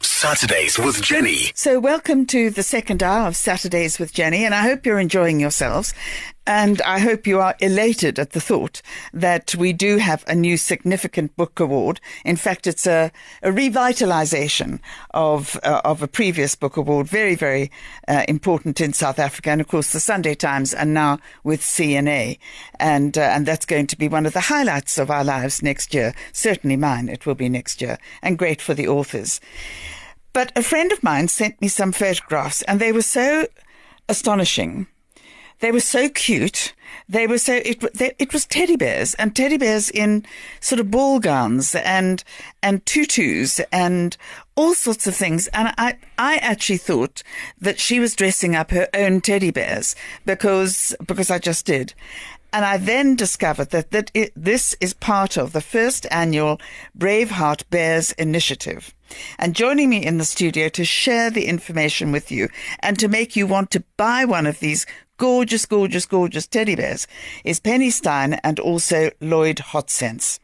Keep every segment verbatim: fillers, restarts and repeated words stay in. Saturdays with Jenny. So welcome to the second hour of Saturdays with Jenny, and I hope you're enjoying yourselves. And I hope you are elated at the thought that we do have a new significant book award. In fact, it's a, a revitalization of uh, of a previous book award, very, very uh, important in South Africa. And, of course, the Sunday Times and now with C N A. And, uh, and that's going to be one of the highlights of our lives next year. Certainly mine, it will be next year. And great for the authors. But a friend of mine sent me some photographs, and they were so astonishing. They were so cute. They were so it. They, it was teddy bears, and teddy bears in sort of ball gowns and and tutus and all sorts of things. And I I actually thought that she was dressing up her own teddy bears because because I just did. And I then discovered that that it, this is part of the first annual Brave Heart Bears Initiative. And joining me in the studio to share the information with you and to make you want to buy one of these gorgeous, gorgeous, gorgeous teddy bears is Penny Stein and also Lloyd Hotsense.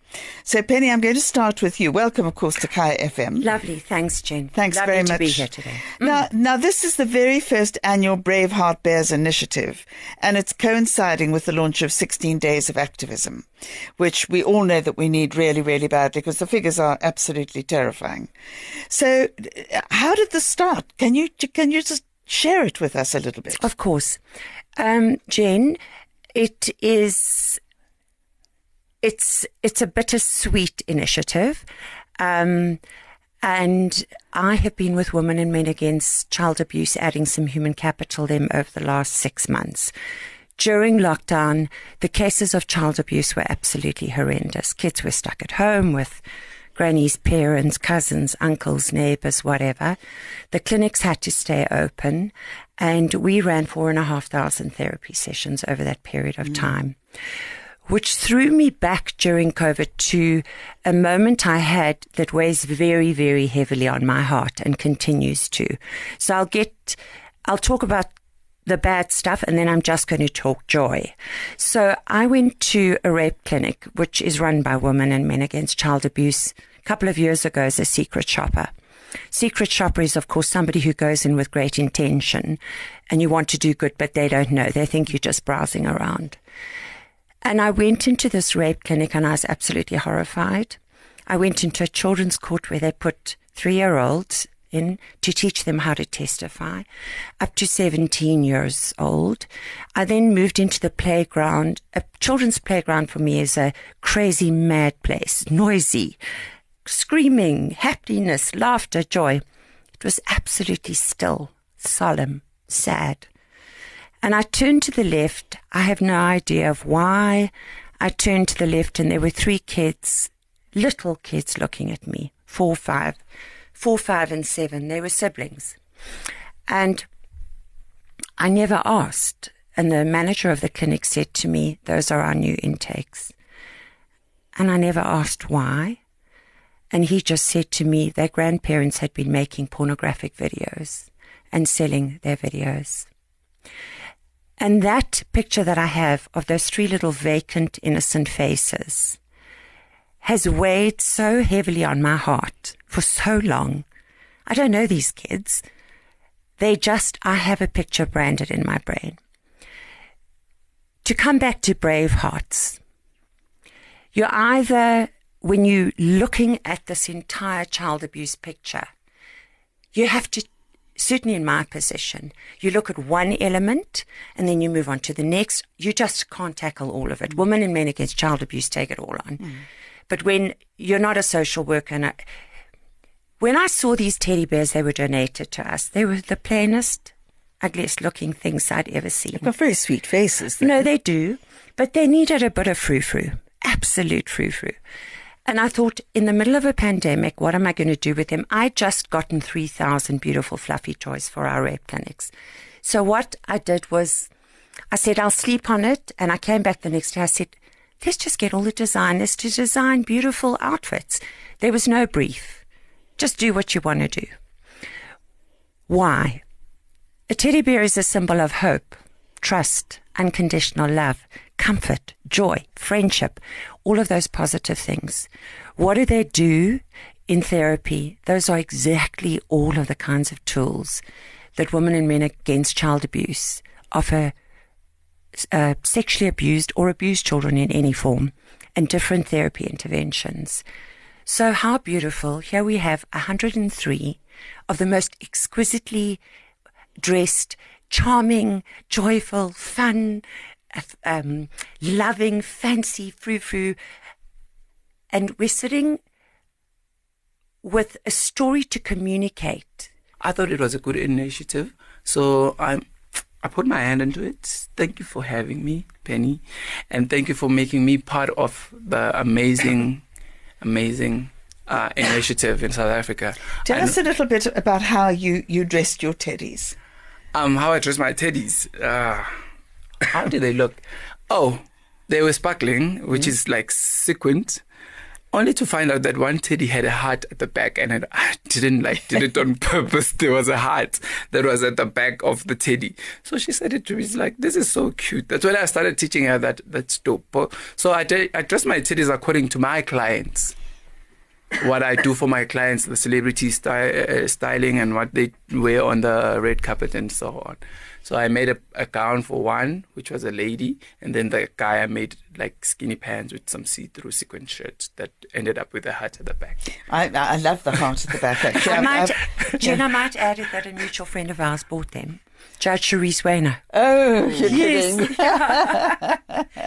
So, Penny, I'm going to start with you. Welcome, of course, to Kaya F M. Lovely. Thanks, Jen. Thanks Lovely very much. Lovely to be here today. Mm. Now, now, this is the very first annual Brave Heart Bears Initiative, and it's coinciding with the launch of sixteen days of activism, which we all know that we need really, really badly because the figures are absolutely terrifying. So, how did this start? Can you can you just share it with us a little bit? Of course. Um, Jen, it is... It's it's a bittersweet initiative, um, and I have been with Women and Men Against Child Abuse, adding some human capital them over the last six months. During lockdown, the cases of child abuse were absolutely horrendous. Kids were stuck at home with grannies, parents, cousins, uncles, neighbours, whatever. The clinics had to stay open, and we ran four and a half thousand therapy sessions over that period of mm. time. Which threw me back during COVID to a moment I had that weighs very, very heavily on my heart and continues to. So I'll get, I'll talk about the bad stuff, and then I'm just going to talk joy. So I went to a rape clinic, which is run by Women and Men Against Child Abuse, a couple of years ago as a secret shopper. Secret shopper is, of course, somebody who goes in with great intention and you want to do good, but they don't know. They think you're just browsing around. And I went into this rape clinic and I was absolutely horrified. I went into a children's court where they put three-year-olds in to teach them how to testify, up to seventeen years old. I then moved into the playground. A children's playground for me is a crazy, mad place, noisy, screaming, happiness, laughter, joy. It was absolutely still, solemn, sad. And I turned to the left. I have no idea of why I turned to the left, and there were three kids, little kids looking at me, four, five, four, five, and seven. They were siblings. And I never asked. And the manager of the clinic said to me, "Those are our new intakes." And I never asked why. And he just said to me, their grandparents had been making pornographic videos and selling their videos. And that picture that I have of those three little vacant, innocent faces has weighed so heavily on my heart for so long. I don't know these kids. They just, I have a picture branded in my brain. To come back to Brave Hearts, you're either, when you're looking at this entire child abuse picture, you have to, certainly in my position, you look at one element and then you move on to the next. You just can't tackle all of it. Mm. Women and Men Against Child Abuse take it all on. Mm. But when you're not a social worker, and I, when I saw these teddy bears, they were donated to us. They were the plainest, ugliest looking things I'd ever seen. They've got very sweet faces, though. No, they do. But they needed a bit of frou-frou, absolute frou-frou. And I thought, in the middle of a pandemic, what am I going to do with them? I'd just gotten three thousand beautiful fluffy toys for our rape clinics. So what I did was, I said, I'll sleep on it. And I came back the next day. I said, let's just get all the designers to design beautiful outfits. There was no brief. Just do what you want to do. Why? A teddy bear is a symbol of hope, trust, unconditional love, comfort, joy, friendship, all of those positive things. What do they do in therapy? Those are exactly all of the kinds of tools that Women and Men Against Child Abuse offer uh, sexually abused or abused children in any form, and different therapy interventions. So how beautiful. Here we have one hundred and three of the most exquisitely dressed, charming, joyful, fun, um, loving, fancy, frou-frou. And we're sitting with a story to communicate. I thought it was a good initiative, so I'm I put my hand into it. Thank you for having me, Penny. And thank you for making me part of the amazing, amazing uh, initiative in South Africa. Tell I us kn- a little bit about how you, you dressed your teddies. Um, how I dressed my teddies? Uh, how did they look? Oh, they were sparkling, which mm-hmm. is like sequined. Only to find out that one teddy had a heart at the back, and it, I didn't like, did it on purpose. There was a heart that was at the back of the teddy. So she said it to me, it's like, this is so cute. That's when I started teaching her that that's dope. So I, de- I dress my teddies according to my clients. What I do for my clients, the celebrity sty- uh, styling and what they wear on the red carpet and so on. So I made a, a gown for one, which was a lady, and then the guy I made like skinny pants with some see-through sequin shirts that ended up with a heart at the back. I, I love the heart at the back. Actually, I might, Jenna, I might add it that a mutual friend of ours bought them. Judge Charisse Wayner. Oh, you're yes.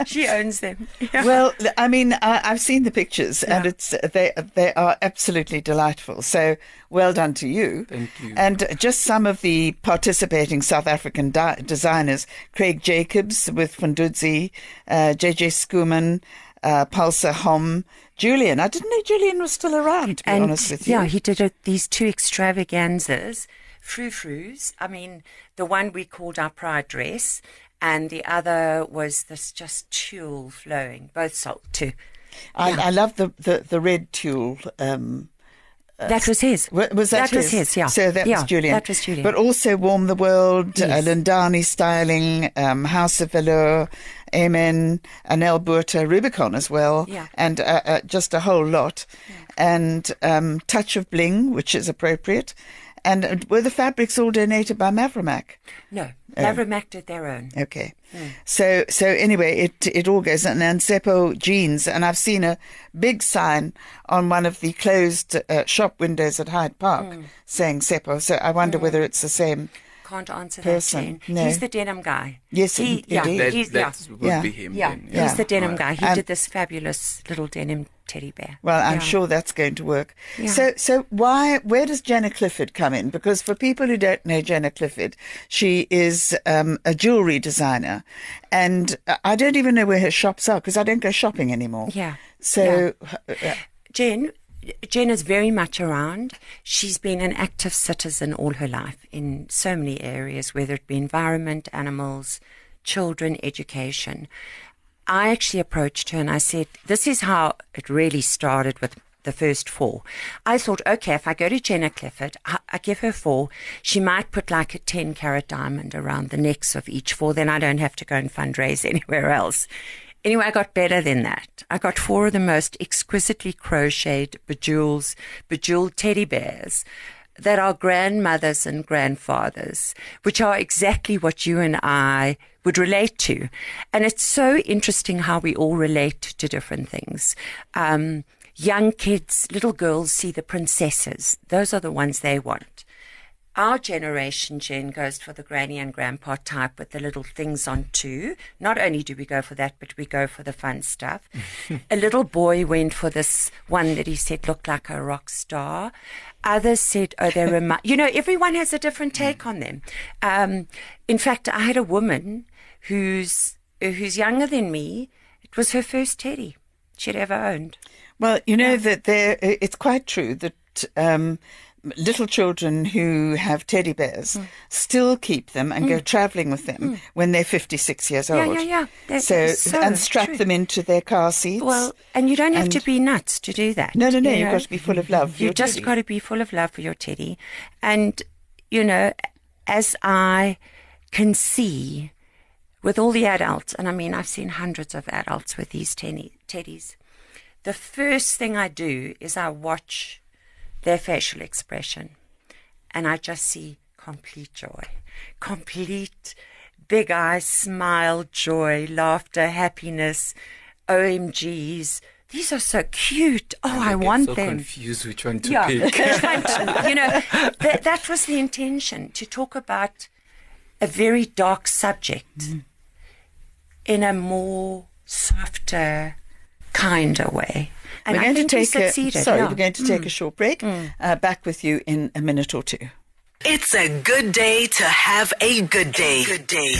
She owns them. Yeah. Well, I mean, I, I've seen the pictures, yeah. and it's they they are absolutely delightful. So well done to you. Thank you. And just some of the participating South African di- designers: Craig Jacobs with Fonduzzi, uh, J J Schoeman, uh, Palsa Hom, Julian. I didn't know Julian was still around. To be and, honest with you, yeah, he did a, these two extravaganzas. Frou-frous. I mean, the one we called our pride dress, and the other was this just tulle flowing, both sold too. I, yeah. I love the, the, the red tulle. Um, uh, that was his. Was that, that his? was his? Yeah. So that yeah, was Julian. That was Julian. But also Warm the World, yes. uh, Lindani Styling, um, House of Velour, Amen, Anel Berta, Rubicon as well, yeah. and uh, uh, just a whole lot. Yeah. And um, Touch of Bling, which is appropriate. And were the fabrics all donated by Mavromac? No, Mavromac oh. did their own. Okay. Mm. So so anyway, it it all goes in. And Sepo jeans, and I've seen a big sign on one of the closed uh, shop windows at Hyde Park mm. saying Sepo. So I wonder mm. whether it's the same Can't answer person. That, no. He's the denim guy. Yes, he, it, yeah, that, he's, that yeah. would yeah. be him. Yeah. Then, yeah. He's yeah. the denim guy. He um, did this fabulous little denim teddy bear. Well, I'm yeah. sure that's going to work. Yeah. So so why? Where does Jenna Clifford come in? Because for people who don't know Jenna Clifford, she is um, a jewellery designer. And I don't even know where her shops are because I don't go shopping anymore. Yeah. So yeah. Uh, Jen, Jen is very much around. She's been an active citizen all her life in so many areas, whether it be environment, animals, children, education. I actually approached her and I said, this is how it really started with the first four. I thought, okay, if I go to Jenna Clifford, I, I give her four. She might put like a ten carat diamond around the necks of each four. Then I don't have to go and fundraise anywhere else. Anyway, I got better than that. I got four of the most exquisitely crocheted, bejeweled, bejeweled teddy bears that are grandmothers and grandfathers, which are exactly what you and I would relate to. And it's so interesting how we all relate to different things. Um, young kids, little girls see the princesses. Those are the ones they want. Our generation, Jen, goes for the granny and grandpa type with the little things on too. Not only do we go for that, but we go for the fun stuff. A little boy went for this one that he said looked like a rock star. Others said, oh, they remind... You know, everyone has a different take on them. Um, in fact, I had a woman who's who's younger than me. It was her first teddy she'd ever owned. Well, you know, yeah. that there, it's quite true that... Um, little children who have teddy bears mm. still keep them and mm. go travelling with them mm. when they're fifty-six years old. Yeah, yeah, yeah. So, so and strap true. them into their car seats. Well, and you don't have to be nuts to do that. No, no, no. You you've know? got to be full of love. You've just teddy. got to be full of love for your teddy. And, you know, as I can see with all the adults, and I mean, I've seen hundreds of adults with these teddy, teddies. The first thing I do is I watch their facial expression, and I just see complete joy, complete big eyes, smile, joy, laughter, happiness, O M Gs. These are so cute. Oh, I, I want so them. I'm confused which one to yeah. pick. You know, that, that was the intention, to talk about a very dark subject mm-hmm. in a more softer, kinder way. And we're going I think to take we succeeded. A, sorry, yeah. we're going to take mm. a short break. Mm. Uh, back with you in a minute or two. It's a good day to have a good day. A good day.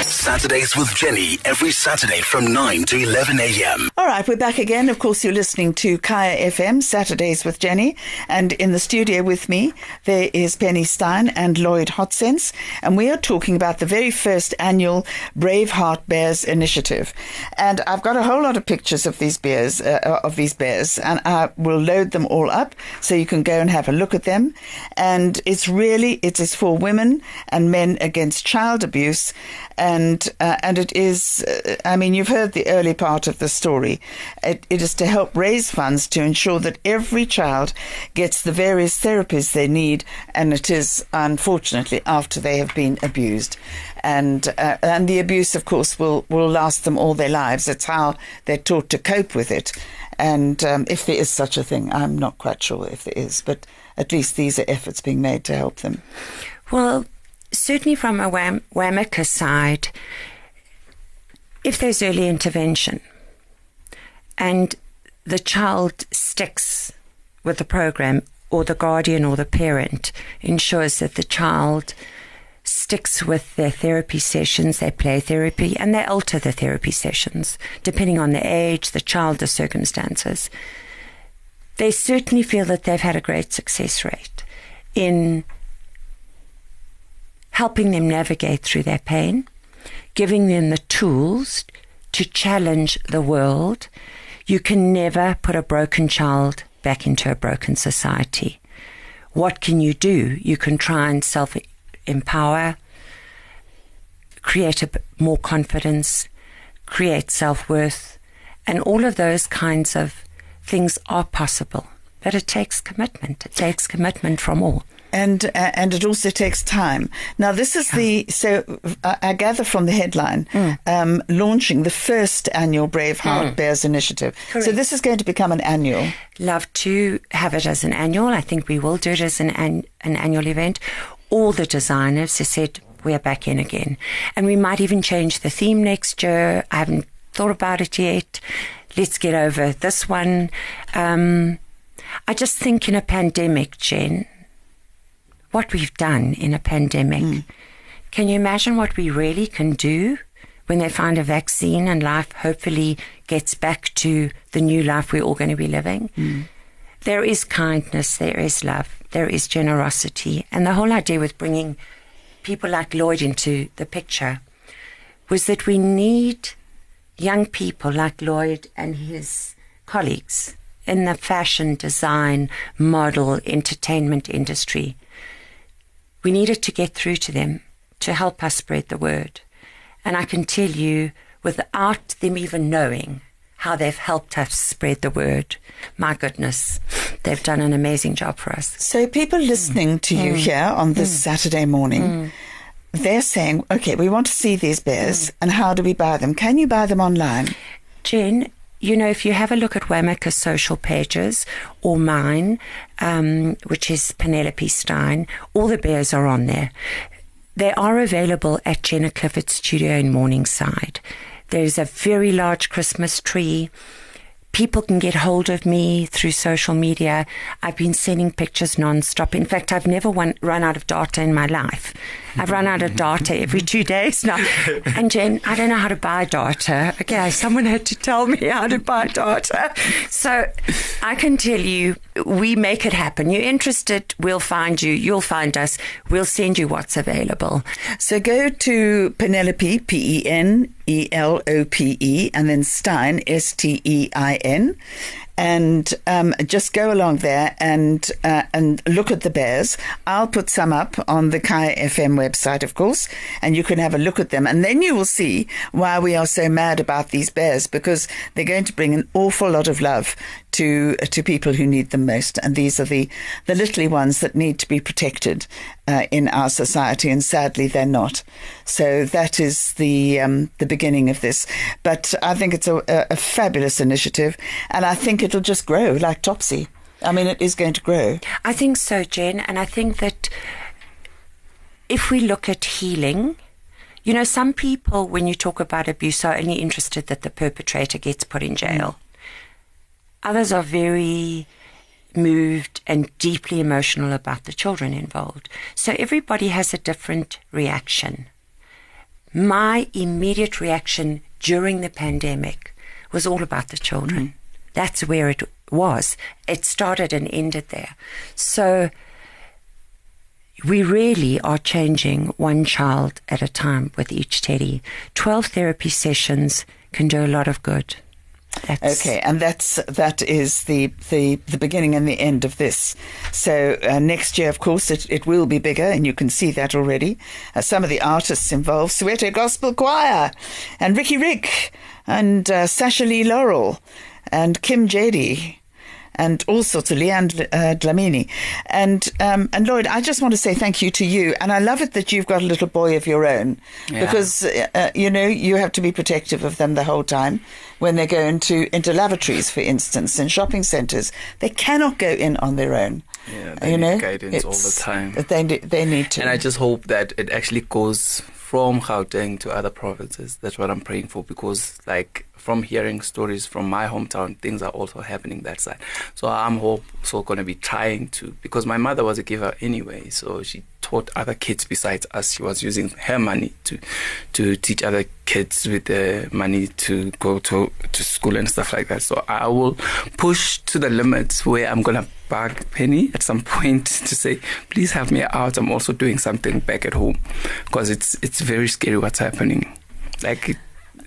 Saturdays with Jenny, every Saturday from nine to eleven a.m. All right, we're back again. Of course, you're listening to Kaya F M, Saturdays with Jenny. And in the studio with me, there is Penny Stein and Lloyd Hotsense. And we are talking about the very first annual Brave Heart Bears Initiative. And I've got a whole lot of pictures of these bears, uh, of these bears. And I will load them all up so you can go and have a look at them. And it's really It is for women and men against child abuse, and uh, and it is. Uh, I mean, you've heard the early part of the story. It, it is to help raise funds to ensure that every child gets the various therapies they need, and it is unfortunately after they have been abused, and uh, and the abuse, of course, will will last them all their lives. It's how they're taught to cope with it, and um, if there is such a thing, I'm not quite sure if there is, but. At least these are efforts being made to help them. Well, certainly from a WAM- WAMICA side, if there's early intervention and the child sticks with the program, or the guardian or the parent ensures that the child sticks with their therapy sessions, they play therapy, and they alter the therapy sessions depending on the age, the child, the circumstances. They certainly feel that they've had a great success rate in helping them navigate through their pain, giving them the tools to challenge the world. You can never put a broken child back into a broken society. What can you do? You can try and self-empower, create a, more confidence, create self-worth, and all of those kinds of things are possible, but it takes commitment. It takes commitment from all. And uh, and it also takes time. Now, this is yeah. the, so uh, I gather from the headline, mm. um, launching the first annual Brave Heart mm. Bears Initiative. Correct. So this is going to become an annual. Love to have it as an annual. I think we will do it as an an, an annual event. All the designers have said, we're back in again. And we might even change the theme next year. I haven't thought about it yet. Let's get over this one. Um, I just think in a pandemic, Jen, what we've done in a pandemic, mm. can you imagine what we really can do when they find a vaccine and life hopefully gets back to the new life we're all going to be living? Mm. There is kindness, there is love, there is generosity. And the whole idea with bringing people like Lloyd into the picture was that we need young people like Lloyd and his colleagues in the fashion, design, model, entertainment industry. We needed to get through to them to help us spread the word. And I can tell you, without them even knowing how they've helped us spread the word, my goodness, they've done an amazing job for us. So people listening mm. to you mm. here on this mm. Saturday morning, mm. they're saying, okay, we want to see these bears, mm. and how do we buy them? Can you buy them online? Jen, you know, if you have a look at WAMICA's social pages or mine, um, which is Penelope Stein, all the bears are on there. They are available at Jenna Clifford's studio in Morningside. There's a very large Christmas tree. People can get hold of me through social media. I've been sending pictures nonstop. In fact, I've never won, run out of data in my life. I've run out of data every two days now. And Jen, I don't know how to buy data. Okay, someone had to tell me how to buy data. So I can tell you, we make it happen. You're interested, we'll find you. You'll find us. We'll send you what's available. So go to Penelope, P E N E L O P E, and then Stein, S T E I N, and um, just go along there and uh, and look at the bears. I'll put some up on the Kaya F M website, of course, and you can have a look at them. And then you will see why we are so mad about these bears, because they're going to bring an awful lot of love to to people who need them most. And these are the, the little ones that need to be protected uh, in our society, and sadly they're not. So that is the um, the beginning of this. But I think it's a, a fabulous initiative, and I think it'll just grow like Topsy. I mean, it is going to grow. I think so, Jen, and I think that if we look at healing, you know, some people, when you talk about abuse, are only interested that the perpetrator gets put in jail. Mm. Others are very moved and deeply emotional about the children involved. So everybody has a different reaction. My immediate reaction during the pandemic was all about the children. Mm. That's where it was. It started and ended there. So we really are changing one child at a time with each teddy. twelve therapy sessions can do a lot of good. That's okay, and that's that is the, the, the beginning and the end of this. So uh, next year, of course, it, it will be bigger, and you can see that already. Uh, some of the artists involved: Soweto Gospel Choir, and Ricky Rick, and uh, Sasha Lee Laurel, and Kim Jady, and all sorts of Leanne uh, Dlamini. And um, and Lloyd, I just want to say thank you to you. And I love it that you've got a little boy of your own, yeah. because, uh, you know, you have to be protective of them the whole time when they go into, into lavatories, for instance, in shopping centres. They cannot go in on their own. Yeah, they you need know? guidance all the time. They, they need to. And I just hope that it actually goes from Gauteng to other provinces. That's what I'm praying for, because, like, from hearing stories from my hometown, things are also happening that side. So I'm also going to be trying to, because my mother was a giver anyway, so she taught other kids besides us. She was using her money to to teach other kids with the money to go to, to school and stuff like that. So I will push to the limits where I'm going to bug Penny at some point to say, please have me out. I'm also doing something back at home, because it's, it's very scary what's happening. Like, it,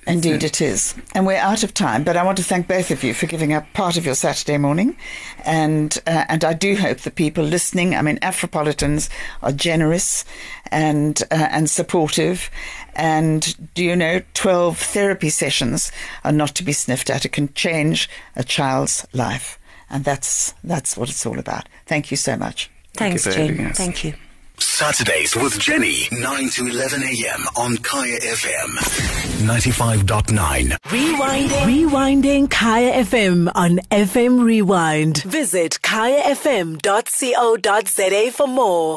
Indeed it is. And we're out of time, but I want to thank both of you for giving up part of your Saturday morning. And uh, and I do hope the people listening, I mean, Afropolitans are generous and uh, and supportive. And, do you know, twelve therapy sessions are not to be sniffed at. It can change a child's life. And that's that's what it's all about. Thank you so much. Thanks, Jen. Yes. Thank you. Saturdays with Jenny, nine to eleven a.m. on Kaya F M ninety-five point nine. Rewinding. Rewinding Kaya F M on F M Rewind. Visit kaya f m dot co dot z a for more.